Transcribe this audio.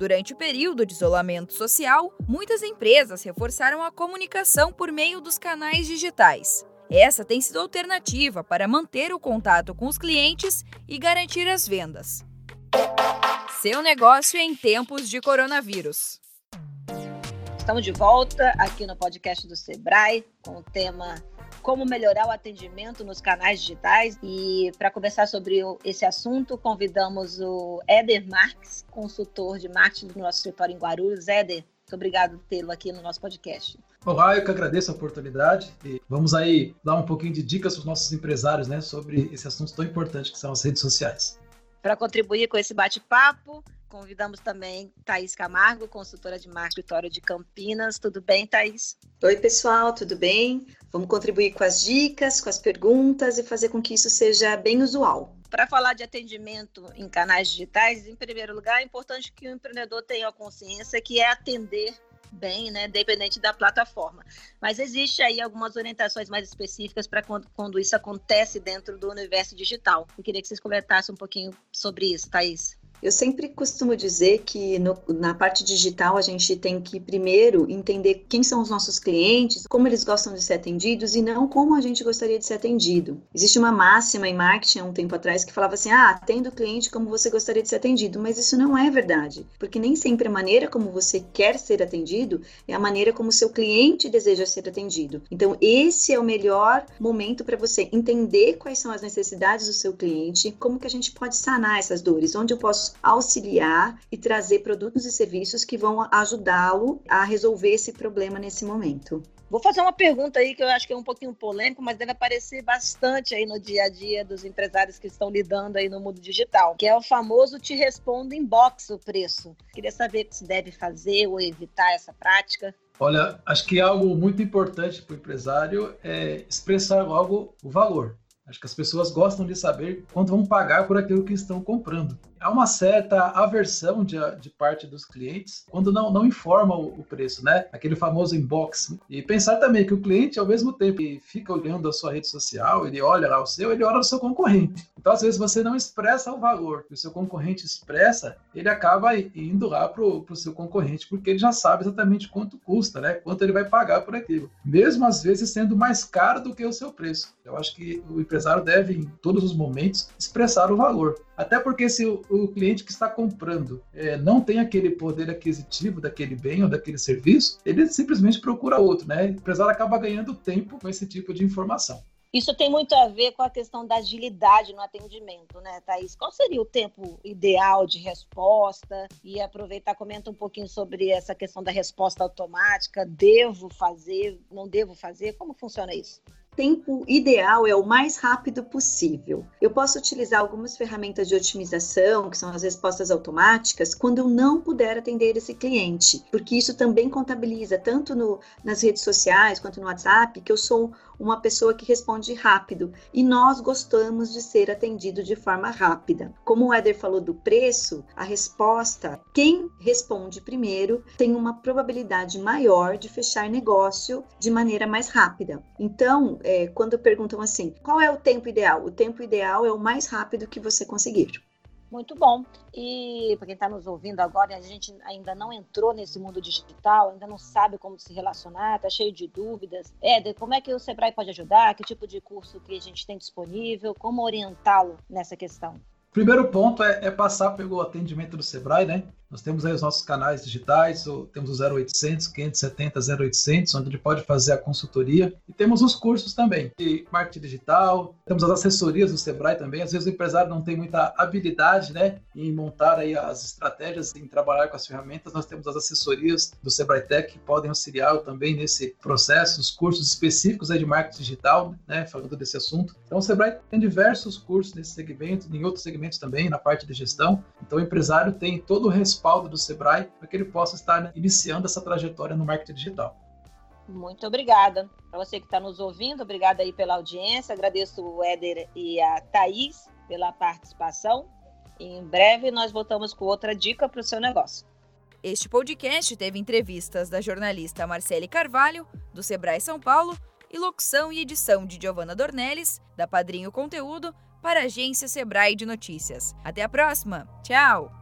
Durante o período de isolamento social, muitas empresas reforçaram a comunicação por meio dos canais digitais. Essa tem sido a alternativa para manter o contato com os clientes e garantir as vendas. Seu negócio em tempos de coronavírus. Estamos de volta aqui no podcast do Sebrae com o tema Como melhorar o atendimento nos canais digitais. E para conversar sobre esse assunto, convidamos o Eder Marques, consultor de marketing do nosso escritório em Guarulhos. Eder, muito obrigado por tê-lo aqui no nosso podcast. Olá, eu que agradeço a oportunidade e vamos aí dar um pouquinho de dicas para os nossos empresários, né, sobre esse assunto tão importante que são as redes sociais. Para contribuir com esse bate-papo, convidamos também Thaís Camargo, consultora de marketing do escritório de Campinas. Tudo bem, Thaís? Oi, pessoal, tudo bem? Vamos contribuir com as dicas, com as perguntas e fazer com que isso seja bem usual. Para falar de atendimento em canais digitais, em primeiro lugar, é importante que o empreendedor tenha a consciência que é atender bem, né, dependente da plataforma. Mas existe aí algumas orientações mais específicas para quando isso acontece dentro do universo digital. Eu queria que vocês comentassem um pouquinho sobre isso, Thaís. Eu sempre costumo dizer que na parte digital a gente tem que primeiro entender quem são os nossos clientes, como eles gostam de ser atendidos e não como a gente gostaria de ser atendido. Existe uma máxima em marketing há um tempo atrás que falava assim, atenda o cliente como você gostaria de ser atendido, mas isso não é verdade, porque nem sempre a maneira como você quer ser atendido é a maneira como o seu cliente deseja ser atendido. Então esse é o melhor momento para você entender quais são as necessidades do seu cliente, como que a gente pode sanar essas dores, onde eu posso auxiliar e trazer produtos e serviços que vão ajudá-lo a resolver esse problema nesse momento. Vou fazer uma pergunta aí que eu acho que é um pouquinho polêmico, mas deve aparecer bastante aí no dia a dia dos empresários que estão lidando aí no mundo digital, que é o famoso te respondo inbox o preço. Queria saber o que se deve fazer ou evitar essa prática. Olha, acho que algo muito importante para o empresário é expressar logo o valor. Acho que as pessoas gostam de saber quanto vão pagar por aquilo que estão comprando. Há uma certa aversão de parte dos clientes quando não informa o preço, né? Aquele famoso inbox. E pensar também que o cliente, ao mesmo tempo que fica olhando a sua rede social, ele olha lá o seu, ele olha o seu concorrente. Então, às vezes, você não expressa o valor que o seu concorrente expressa, ele acaba indo lá para o seu concorrente, porque ele já sabe exatamente quanto custa, né? Quanto ele vai pagar por aquilo. Mesmo, às vezes, sendo mais caro do que o seu preço. Eu acho que o empresário deve, em todos os momentos, expressar o valor. Até porque se o cliente que está comprando não tem aquele poder aquisitivo daquele bem ou daquele serviço, ele simplesmente procura outro, né? O empresário acaba ganhando tempo com esse tipo de informação. Isso tem muito a ver com a questão da agilidade no atendimento, né, Thaís? Qual seria o tempo ideal de resposta? E aproveitar, comenta um pouquinho sobre essa questão da resposta automática. Devo fazer? Não devo fazer? Como funciona isso? Tempo ideal é o mais rápido possível. Eu posso utilizar algumas ferramentas de otimização, que são as respostas automáticas, quando eu não puder atender esse cliente, porque isso também contabiliza tanto nas redes sociais quanto no WhatsApp, que eu sou uma pessoa que responde rápido e nós gostamos de ser atendido de forma rápida. Como o Eder falou do preço, a resposta, quem responde primeiro tem uma probabilidade maior de fechar negócio de maneira mais rápida. Então, quando perguntam assim, qual é o tempo ideal? O tempo ideal é o mais rápido que você conseguir. Muito bom. E para quem está nos ouvindo agora, a gente ainda não entrou nesse mundo digital, ainda não sabe como se relacionar, está cheio de dúvidas. Eder, como é que o Sebrae pode ajudar? Que tipo de curso que a gente tem disponível? Como orientá-lo nessa questão? Primeiro ponto é passar pelo atendimento do Sebrae, né? Nós temos aí os nossos canais digitais, temos o 0800, 570, 0800, onde ele pode fazer a consultoria. E temos os cursos também de marketing digital, temos as assessorias do Sebrae também. Às vezes o empresário não tem muita habilidade, né, em montar aí as estratégias, em trabalhar com as ferramentas. Nós temos as assessorias do Sebrae Tech que podem auxiliar também nesse processo, os cursos específicos aí de marketing digital, né, falando desse assunto. Então o Sebrae tem diversos cursos nesse segmento, em outros segmentos também, na parte de gestão. Então o empresário tem todo o respaldo do Sebrae para que ele possa estar iniciando essa trajetória no marketing digital. Muito obrigada. Para você que está nos ouvindo, obrigada aí pela audiência. Agradeço o Eder e a Thaís pela participação. E em breve nós voltamos com outra dica para o seu negócio. Este podcast teve entrevistas da jornalista Marcele Carvalho, do Sebrae São Paulo, e locução e edição de Giovanna Dornelles, da Padrinho Conteúdo, para a Agência Sebrae de Notícias. Até a próxima. Tchau!